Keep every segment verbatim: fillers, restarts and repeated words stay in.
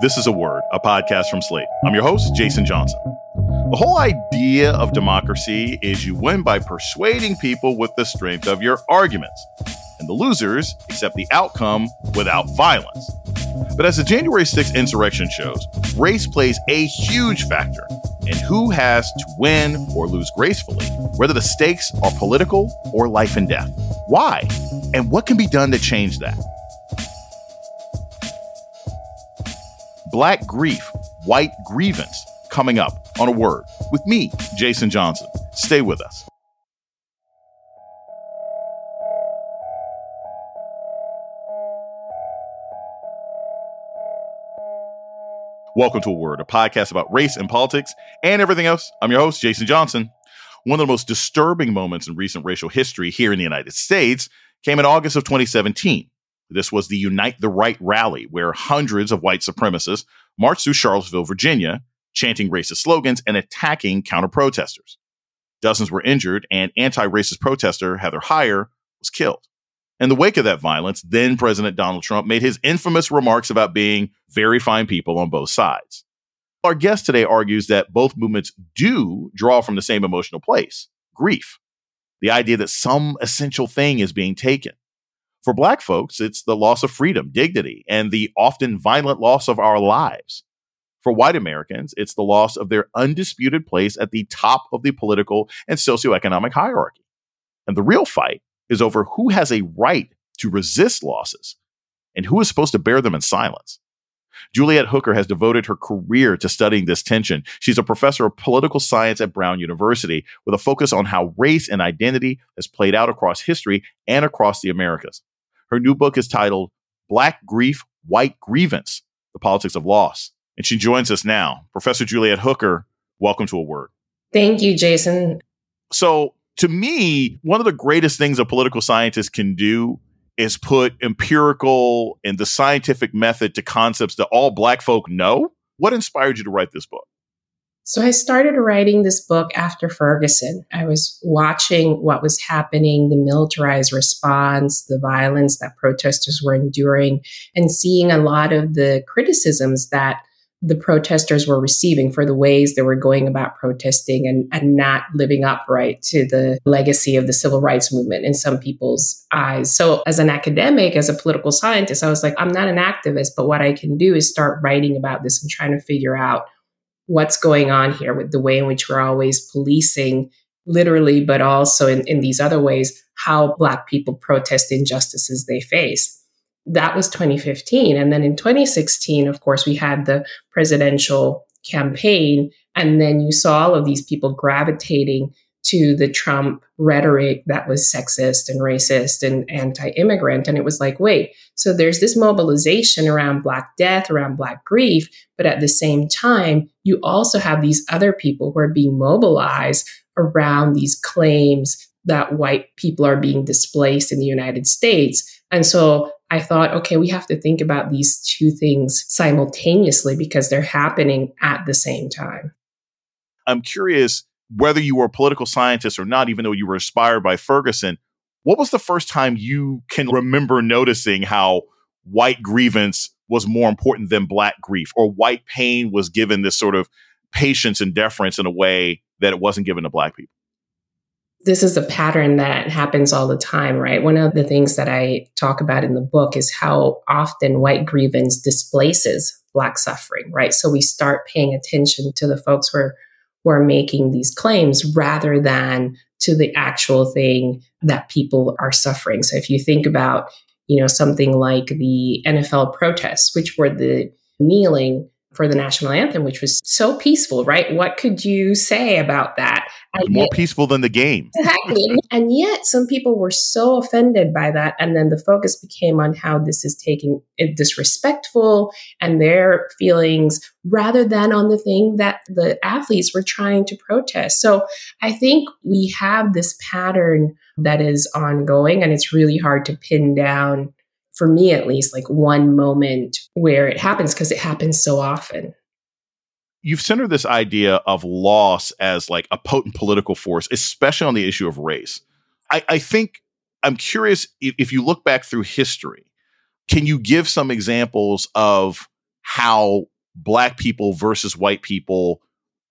This is A Word, a podcast from Slate. I'm your host, Jason Johnson. The whole idea of democracy is you win by persuading people with the strength of your arguments, and the losers accept the outcome without violence. But as the January sixth insurrection shows, race plays a huge factor in who has to win or lose gracefully, whether the stakes are political or life and death. Why? And what can be done to change that? Black Grief, White Grievance, coming up on A Word with me, Jason Johnson. Stay with us. Welcome to A Word, a podcast about race and politics and everything else. I'm your host, Jason Johnson. One of the most disturbing moments in recent racial history here in the United States came in August of twenty seventeen. This was the Unite the Right rally, where hundreds of white supremacists marched through Charlottesville, Virginia, chanting racist slogans and attacking counter-protesters. Dozens were injured, and anti-racist protester Heather Heyer was killed. In the wake of that violence, then President Donald Trump made his infamous remarks about being very fine people on both sides. Our guest today argues that both movements do draw from the same emotional place, grief, the idea that some essential thing is being taken. For Black folks, it's the loss of freedom, dignity, and the often violent loss of our lives. For white Americans, it's the loss of their undisputed place at the top of the political and socioeconomic hierarchy. And the real fight is over who has a right to resist losses and who is supposed to bear them in silence. Juliet Hooker has devoted her career to studying this tension. She's a professor of political science at Brown University with a focus on how race and identity has played out across history and across the Americas. Her new book is titled Black Grief, White Grievance, The Politics of Loss. And she joins us now. Professor Juliet Hooker, welcome to A Word. Thank you, Jason. So, to me, one of the greatest things a political scientist can do is put empirical and the scientific method to concepts that all Black folk know. What inspired you to write this book? So I started writing this book after Ferguson. I was watching what was happening, the militarized response, the violence that protesters were enduring, and seeing a lot of the criticisms that the protesters were receiving for the ways they were going about protesting and, and not living upright to the legacy of the civil rights movement in some people's eyes. So as an academic, as a political scientist, I was like, I'm not an activist, but what I can do is start writing about this and trying to figure out what's going on here with the way in which we're always policing, literally, but also in, in these other ways, how Black people protest injustices they face. That was twenty fifteen. And then in twenty sixteen, of course, we had the presidential campaign. And then you saw all of these people gravitating to the Trump rhetoric that was sexist and racist and anti-immigrant. And it was like, wait, so there's this mobilization around Black death, around Black grief. But at the same time, you also have these other people who are being mobilized around these claims that white people are being displaced in the United States. And so I thought, okay, we have to think about these two things simultaneously because they're happening at the same time. I'm curious whether you were a political scientist or not, even though you were inspired by Ferguson, what was the first time you can remember noticing how white grievance was more important than Black grief, or white pain was given this sort of patience and deference in a way that it wasn't given to Black people? This is a pattern that happens all the time, right? One of the things that I talk about in the book is how often white grievance displaces Black suffering, right? So we start paying attention to the folks who are, who are making these claims rather than to the actual thing that people are suffering. So if you think about, you know, something like the N F L protests, which were the kneeling for the national anthem, which was so peaceful, right? What could you say about that? And more yet, peaceful than the game. Exactly. And yet some people were so offended by that. And then the focus became on how this is taking it disrespectful and their feelings rather than on the thing that the athletes were trying to protest. So I think we have this pattern that is ongoing, and it's really hard to pin down, for me at least, like one moment where it happens because it happens so often. You've centered this idea of loss as like a potent political force, especially on the issue of race. I, I think I'm curious if, if you look back through history, can you give some examples of how Black people versus white people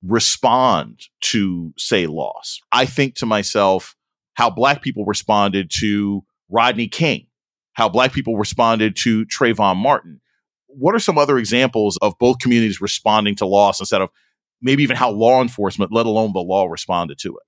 respond to, say, loss. I think to myself, how Black people responded to Rodney King, how Black people responded to Trayvon Martin. What are some other examples of both communities responding to loss instead of maybe even how law enforcement, let alone the law, responded to it?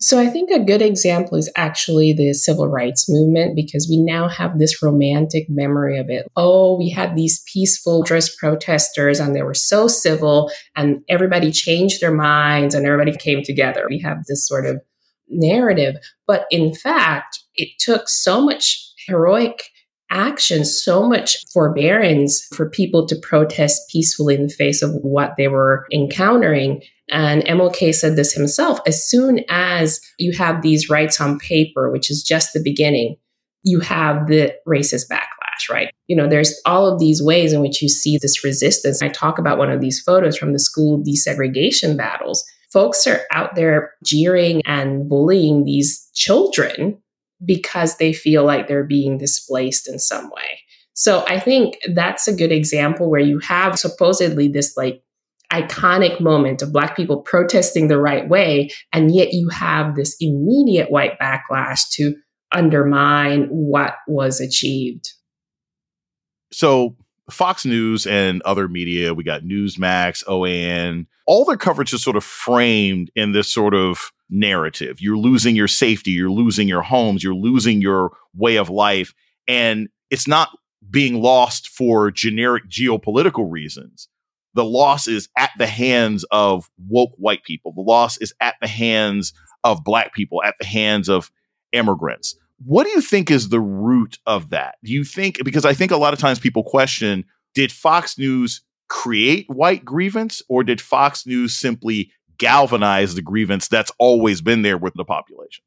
So I think a good example is actually the civil rights movement, because we now have this romantic memory of it. Oh, we had these peaceful dress protesters and they were so civil and everybody changed their minds and everybody came together. We have this sort of narrative. But in fact, it took so much heroic action, so much forbearance for people to protest peacefully in the face of what they were encountering. And M L K said this himself, as soon as you have these rights on paper, which is just the beginning, you have the racist backlash, right? You know, there's all of these ways in which you see this resistance. I talk about one of these photos from the school desegregation battles. Folks are out there jeering and bullying these children because they feel like they're being displaced in some way. So I think that's a good example where you have supposedly this like iconic moment of Black people protesting the right way, and yet you have this immediate white backlash to undermine what was achieved. So Fox News and other media, we got Newsmax, O A N, all their coverage is sort of framed in this sort of narrative. You're losing your safety, you're losing your homes, you're losing your way of life. And it's not being lost for generic geopolitical reasons. The loss is at the hands of woke white people. The loss is at the hands of Black people, at the hands of immigrants. What do you think is the root of that? Do you think, because I think a lot of times people question, did Fox News create white grievance, or did Fox News simply galvanize the grievance that's always been there with the population?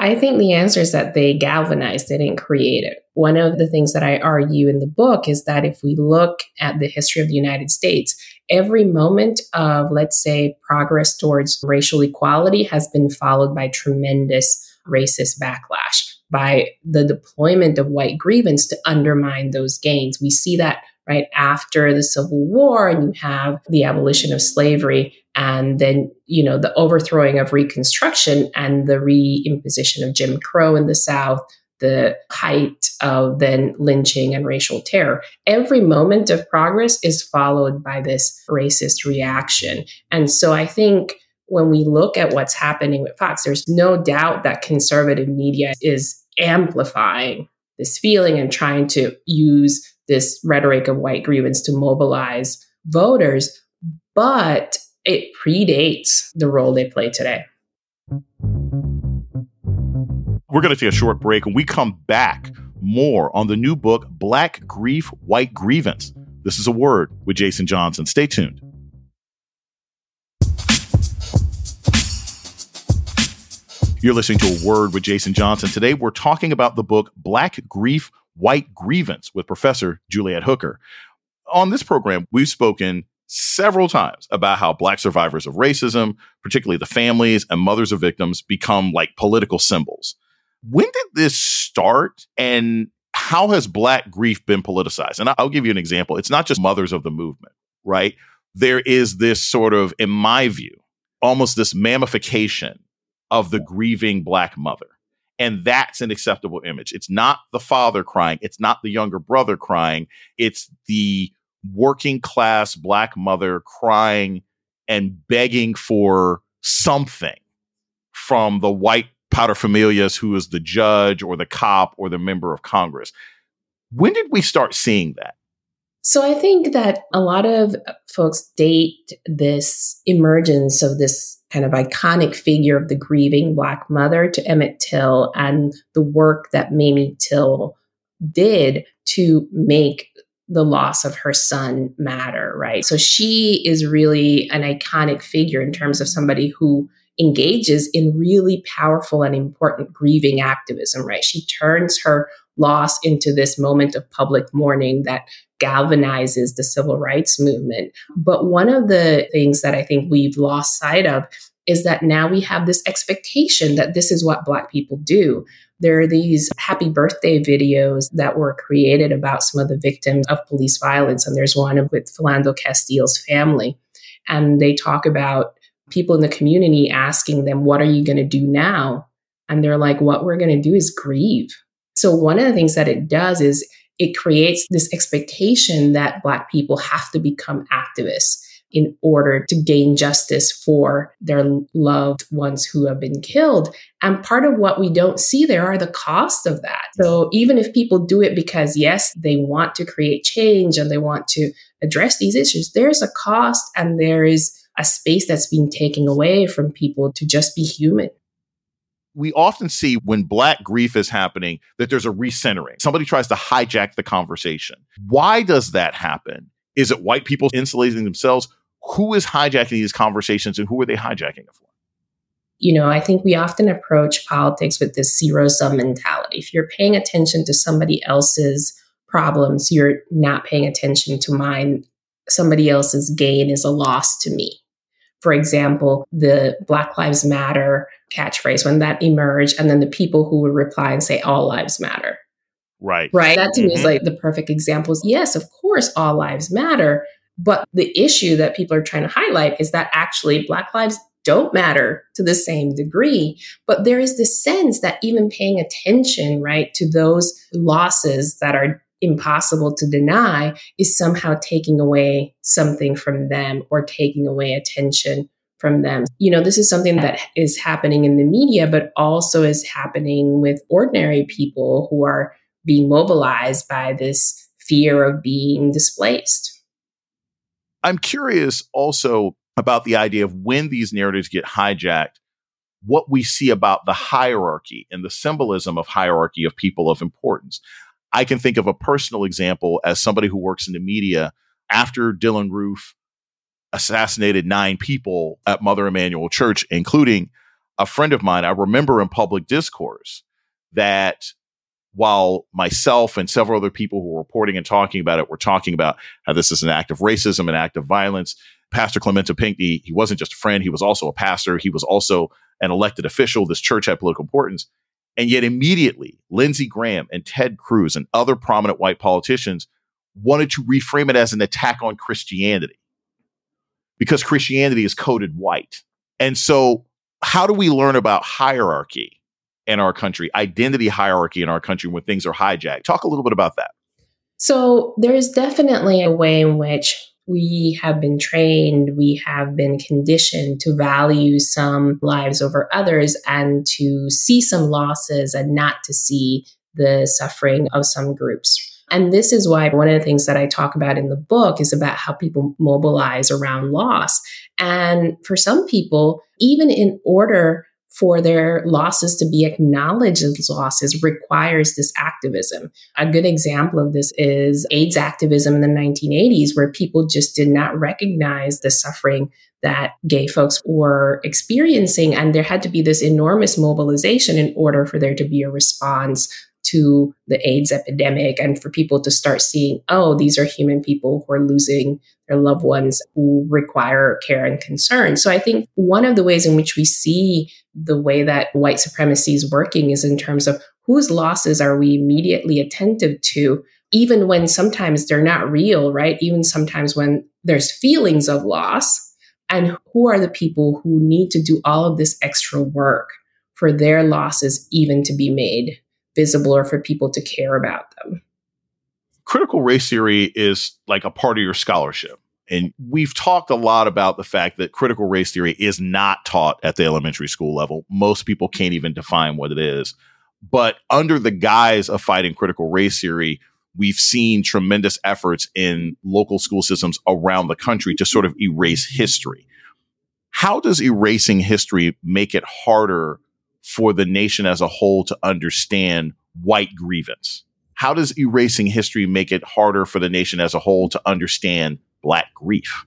I think the answer is that they galvanized, they didn't create it. One of the things that I argue in the book is that if we look at the history of the United States, every moment of, let's say, progress towards racial equality has been followed by tremendous racist backlash, by the deployment of white grievance to undermine those gains. We see that right after the Civil War, and you have the abolition of slavery, and then, you know, the overthrowing of Reconstruction and the reimposition of Jim Crow in the South, the height of then lynching and racial terror. Every moment of progress is followed by this racist reaction. And so I think when we look at what's happening with Fox, there's no doubt that conservative media is amplifying this feeling and trying to use this rhetoric of white grievance to mobilize voters, but it predates the role they play today. We're going to take a short break, and we come back more on the new book, Black Grief, White Grievance. This is A Word with Jason Johnson. Stay tuned. You're listening to A Word with Jason Johnson. Today, we're talking about the book, Black Grief, White Grievance, with Professor Juliet Hooker. On this program, we've spoken several times about how Black survivors of racism, particularly the families and mothers of victims, become like political symbols. When did this start, and how has Black grief been politicized? And I'll give you an example. It's not just mothers of the movement, right? There is this sort of, in my view, almost this mammification of the grieving Black mother. And that's an acceptable image. It's not the father crying. It's not the younger brother crying. It's the working class Black mother crying and begging for something from the white paterfamilias who is the judge or the cop or the member of Congress. When did we start seeing that? So I think that a lot of folks date this emergence of this kind of iconic figure of the grieving Black mother to Emmett Till and the work that Mamie Till did to make the loss of her son matter, right? So she is really an iconic figure in terms of somebody who engages in really powerful and important grieving activism, right? She turns her loss into this moment of public mourning that galvanizes the civil rights movement. But one of the things that I think we've lost sight of is that now we have this expectation that this is what Black people do. There are these happy birthday videos that were created about some of the victims of police violence. And there's one with Philando Castile's family. And they talk about people in the community asking them, what are you going to do now? And they're like, what we're going to do is grieve. So one of the things that it does is it creates this expectation that Black people have to become activists in order to gain justice for their loved ones who have been killed. And part of what we don't see there are the costs of that. So even if people do it because, yes, they want to create change and they want to address these issues, there's a cost and there is a space that's being taken away from people to just be human. We often see when Black grief is happening that there's a recentering. Somebody tries to hijack the conversation. Why does that happen? Is it white people insulating themselves? Who is hijacking these conversations and who are they hijacking it for? You know, I think we often approach politics with this zero-sum mentality. If you're paying attention to somebody else's problems, you're not paying attention to mine. Somebody else's gain is a loss to me. For example, the Black Lives Matter catchphrase, when that emerged, and then the people who would reply and say, all lives matter. Right. Right. That to mm-hmm. me is like the perfect example. Yes, of course, all lives matter. But the issue that people are trying to highlight is that actually Black lives don't matter to the same degree. But there is this sense that even paying attention, right, to those losses that are impossible to deny is somehow taking away something from them or taking away attention from them. You know, this is something that is happening in the media, but also is happening with ordinary people who are being mobilized by this fear of being displaced. I'm curious also about the idea of when these narratives get hijacked, what we see about the hierarchy and the symbolism of hierarchy of people of importance. I can think of a personal example as somebody who works in the media. After Dylann Roof assassinated nine people at Mother Emanuel Church, including a friend of mine, I remember in public discourse that while myself and several other people who were reporting and talking about it were talking about how this is an act of racism, an act of violence, Pastor Clementa Pinckney, he wasn't just a friend, he was also a pastor, he was also an elected official, this church had political importance. And yet immediately, Lindsey Graham and Ted Cruz and other prominent white politicians wanted to reframe it as an attack on Christianity because Christianity is coded white. And so how do we learn about hierarchy in our country, identity hierarchy in our country when things are hijacked? Talk a little bit about that. So there is definitely a way in which we have been trained, we have been conditioned to value some lives over others and to see some losses and not to see the suffering of some groups. And this is why one of the things that I talk about in the book is about how people mobilize around loss. And for some people, even in order for their losses to be acknowledged as losses requires this activism. A good example of this is AIDS activism in the nineteen eighties, where people just did not recognize the suffering that gay folks were experiencing. And there had to be this enormous mobilization in order for there to be a response to the AIDS epidemic and for people to start seeing, oh, these are human people who are losing their loved ones who require care and concern. So I think one of the ways in which we see the way that white supremacy is working is in terms of whose losses are we immediately attentive to, even when sometimes they're not real, right? Even sometimes when there's feelings of loss, and who are the people who need to do all of this extra work for their losses even to be made visible or for people to care about them. Critical race theory is like a part of your scholarship. And we've talked a lot about the fact that critical race theory is not taught at the elementary school level. Most people can't even define what it is. But under the guise of fighting critical race theory, we've seen tremendous efforts in local school systems around the country to sort of erase history. How does erasing history make it harder for the nation as a whole to understand white grievance? How does erasing history make it harder for the nation as a whole to understand Black grief?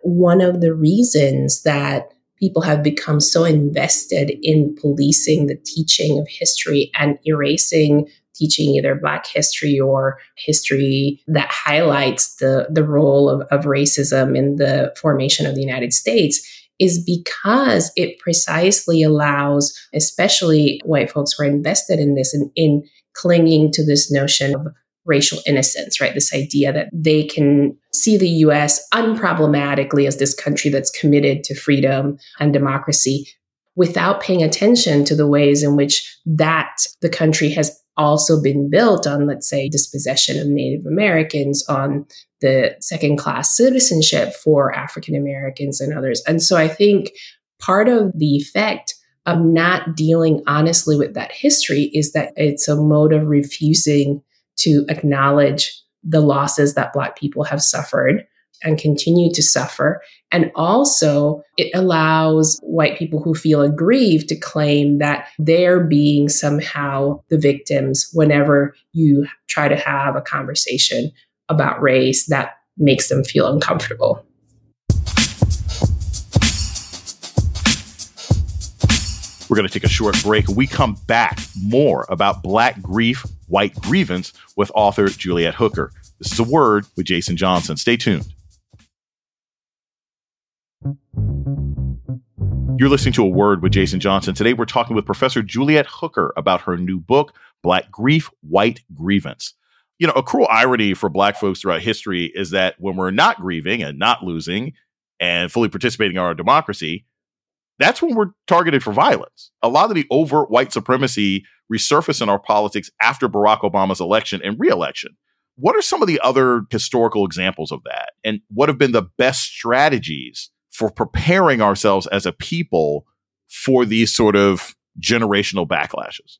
One of the reasons that people have become so invested in policing the teaching of history and erasing teaching either Black history or history that highlights the, the role of, of racism in the formation of the United States is because it precisely allows, especially white folks who are invested in this and in, in clinging to this notion of racial innocence, right? This idea that they can see the U S unproblematically as this country that's committed to freedom and democracy without paying attention to the ways in which that the country has also been built on, let's say, dispossession of Native Americans, on the second-class citizenship for African Americans and others. And so I think part of the effect of not dealing honestly with that history is that it's a mode of refusing to acknowledge the losses that Black people have suffered and continue to suffer. And also, it allows white people who feel aggrieved to claim that they're being somehow the victims whenever you try to have a conversation about race that makes them feel uncomfortable. We're going to take a short break. We come back more about Black Grief, White Grievance with author Juliet Hooker. This is A Word with Jason Johnson. Stay tuned. You're listening to A Word with Jason Johnson. Today, we're talking with Professor Juliet Hooker about her new book, Black Grief, White Grievance. You know, a cruel irony for Black folks throughout history is that when we're not grieving and not losing and fully participating in our democracy, that's when we're targeted for violence. A lot of the overt white supremacy resurfaced in our politics after Barack Obama's election and reelection. What are some of the other historical examples of that? And what have been the best strategies for preparing ourselves as a people for these sort of generational backlashes?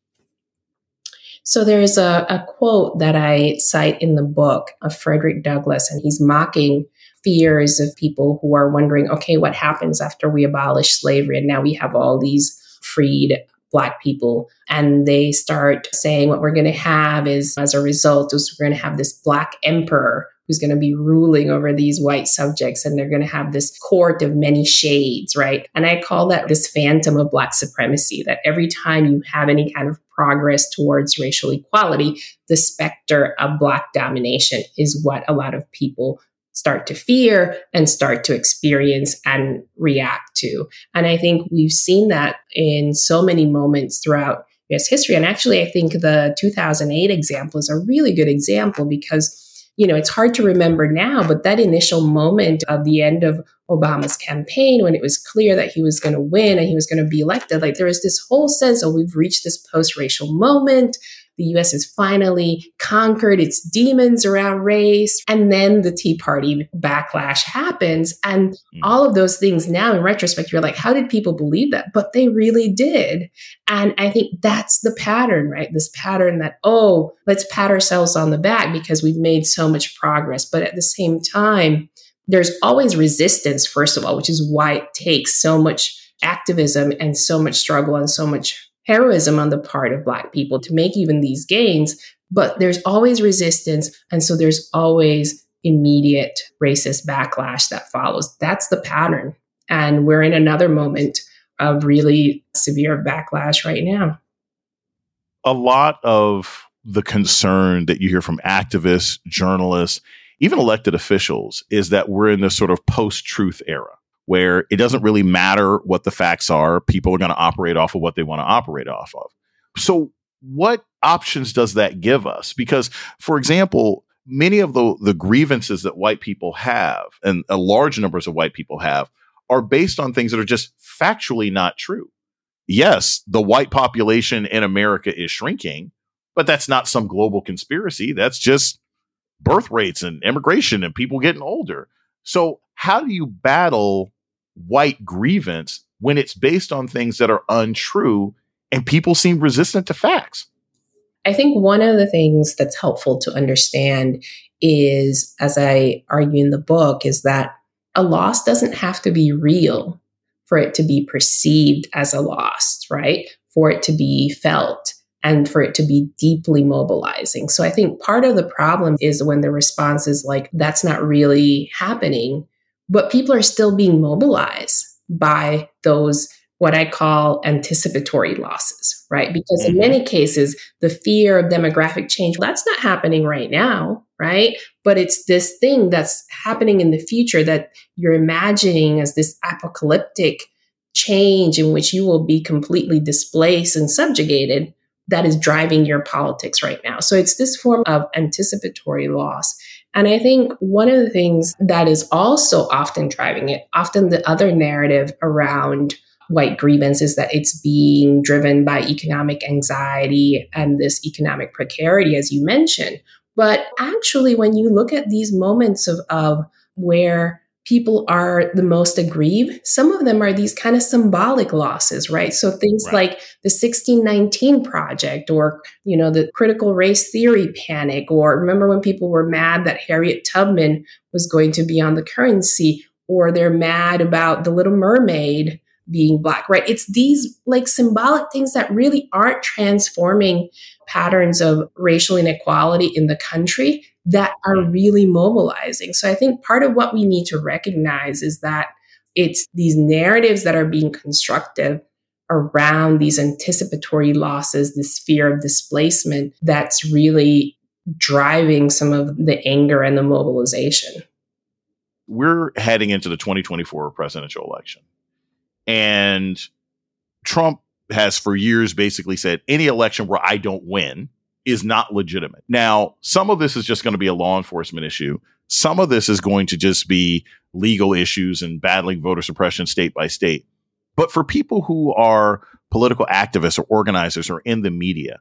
So there's a, a quote that I cite in the book of Frederick Douglass, and he's mocking fears of people who are wondering, okay, what happens after we abolish slavery? And now we have all these freed Black people. And they start saying what we're going to have is, as a result, is we're going to have this Black emperor who's going to be ruling over these white subjects, and they're going to have this court of many shades, right? And I call that this phantom of Black supremacy, that every time you have any kind of progress towards racial equality, the specter of Black domination is what a lot of people start to fear and start to experience and react to. And I think we've seen that in so many moments throughout U S history. And actually, I think the two thousand eight example is a really good example because, you know, it's hard to remember now, but that initial moment of the end of Obama's campaign, when it was clear that he was going to win and he was going to be elected, like there was this whole sense, oh, we've reached this post-racial moment. The U S has finally conquered its demons around race. And then the Tea Party backlash happens. And mm. all of those things now in retrospect, you're like, how did people believe that? But they really did. And I think that's the pattern, right? This pattern that, oh, let's pat ourselves on the back because we've made so much progress. But at the same time, there's always resistance, first of all, which is why it takes so much activism and so much struggle and so much heroism on the part of Black people to make even these gains, but there's always resistance. And so there's always immediate racist backlash that follows. That's the pattern. And we're in another moment of really severe backlash right now. A lot of the concern that you hear from activists, journalists, even elected officials is that we're in this sort of post-truth era, where it doesn't really matter what the facts are. People are going to operate off of what they want to operate off of. So what options does that give us? Because, for example, many of the, the grievances that white people have, and a large numbers of white people have, are based on things that are just factually not true. Yes, the white population in America is shrinking, but that's not some global conspiracy. That's just birth rates and immigration and people getting older. So how do you battle white grievance when it's based on things that are untrue and people seem resistant to facts? I think one of the things that's helpful to understand is, as I argue in the book, is that a loss doesn't have to be real for it to be perceived as a loss, right? For it to be felt and for it to be deeply mobilizing. So I think part of the problem is when the response is like, that's not really happening, but people are still being mobilized by those what I call anticipatory losses, right? Because mm-hmm. in many cases, the fear of demographic change, that's not happening right now, right? But it's this thing that's happening in the future that you're imagining as this apocalyptic change in which you will be completely displaced and subjugated that is driving your politics right now. So it's this form of anticipatory loss. And I think one of the things that is also often driving it, often the other narrative around white grievance is that it's being driven by economic anxiety and this economic precarity, as you mentioned. But actually, when you look at these moments of, of where people are the most aggrieved, some of them are these kind of symbolic losses, right? So things right. like the sixteen nineteen Project or, you know, the critical race theory panic, or remember when people were mad that Harriet Tubman was going to be on the currency, or they're mad about the Little Mermaid being Black, right? It's these like symbolic things that really aren't transforming patterns of racial inequality in the country that are really mobilizing. So I think part of what we need to recognize is that it's these narratives that are being constructed around these anticipatory losses, this fear of displacement, that's really driving some of the anger and the mobilization. We're heading into the twenty twenty-four presidential election. And Trump has for years basically said any election where I don't win is not legitimate. Now, some of this is just going to be a law enforcement issue. Some of this is going to just be legal issues and battling voter suppression state by state. But for people who are political activists or organizers or in the media,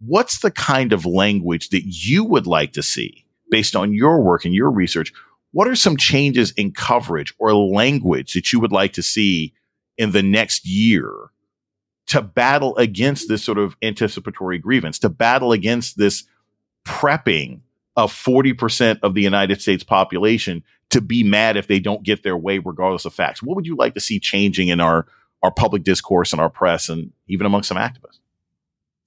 what's the kind of language that you would like to see based on your work and your research? What are some changes in coverage or language that you would like to see in the next year to battle against this sort of anticipatory grievance, to battle against this prepping of forty percent of the United States population to be mad if they don't get their way, regardless of facts? What would you like to see changing in our, our public discourse and our press and even among some activists?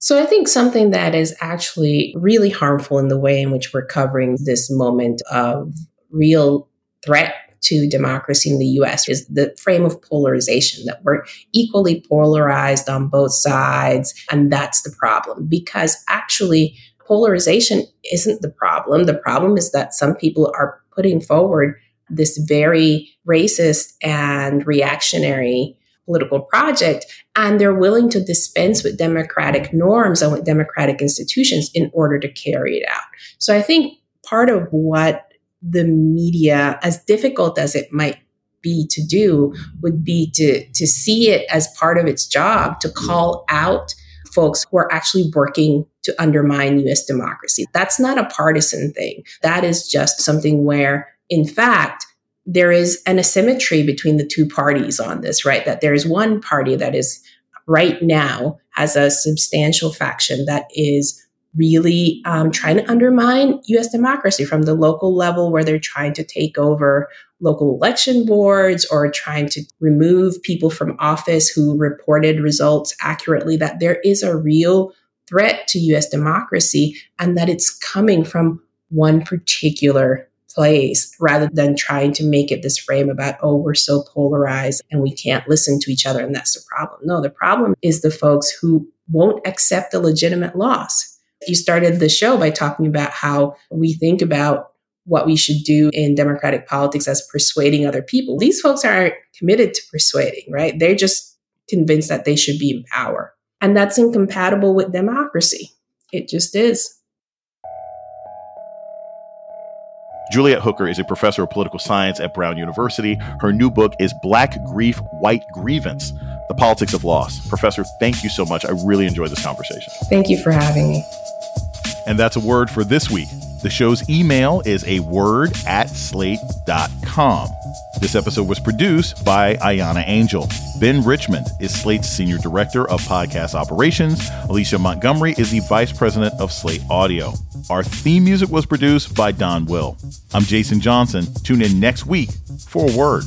So I think something that is actually really harmful in the way in which we're covering this moment of real threat to democracy in the U S is the frame of polarization, that we're equally polarized on both sides. And that's the problem, because actually polarization isn't the problem. The problem is that some people are putting forward this very racist and reactionary political project, and they're willing to dispense with democratic norms and with democratic institutions in order to carry it out. So I think part of what the media, as difficult as it might be to do, would be to, to see it as part of its job to call out folks who are actually working to undermine U S democracy. That's not a partisan thing. That is just something where, in fact, there is an asymmetry between the two parties on this, right? That there is one party that is right now has a substantial faction that is really um, trying to undermine U S democracy from the local level, where they're trying to take over local election boards or trying to remove people from office who reported results accurately, that there is a real threat to U S democracy and that it's coming from one particular place, rather than trying to make it this frame about, oh, we're so polarized and we can't listen to each other and that's the problem. No, the problem is the folks who won't accept a legitimate loss. You started the show by talking about how we think about what we should do in democratic politics as persuading other people. These folks aren't committed to persuading, right? They're just convinced that they should be in power. And that's incompatible with democracy. It just is. Juliet Hooker is a professor of political science at Brown University. Her new book is Black Grief, White Grievance: The Politics of Loss. Professor, thank you so much. I really enjoyed this conversation. Thank you for having me. And that's A Word for this week. The show's email is a word at slate dot com. This episode was produced by Ahyiana Angel. Ben Richmond is Slate's Senior Director of Podcast Operations. Alicia Montgomery is the Vice President of Slate Audio. Our theme music was produced by Don Will. I'm Jason Johnson. Tune in next week for A Word.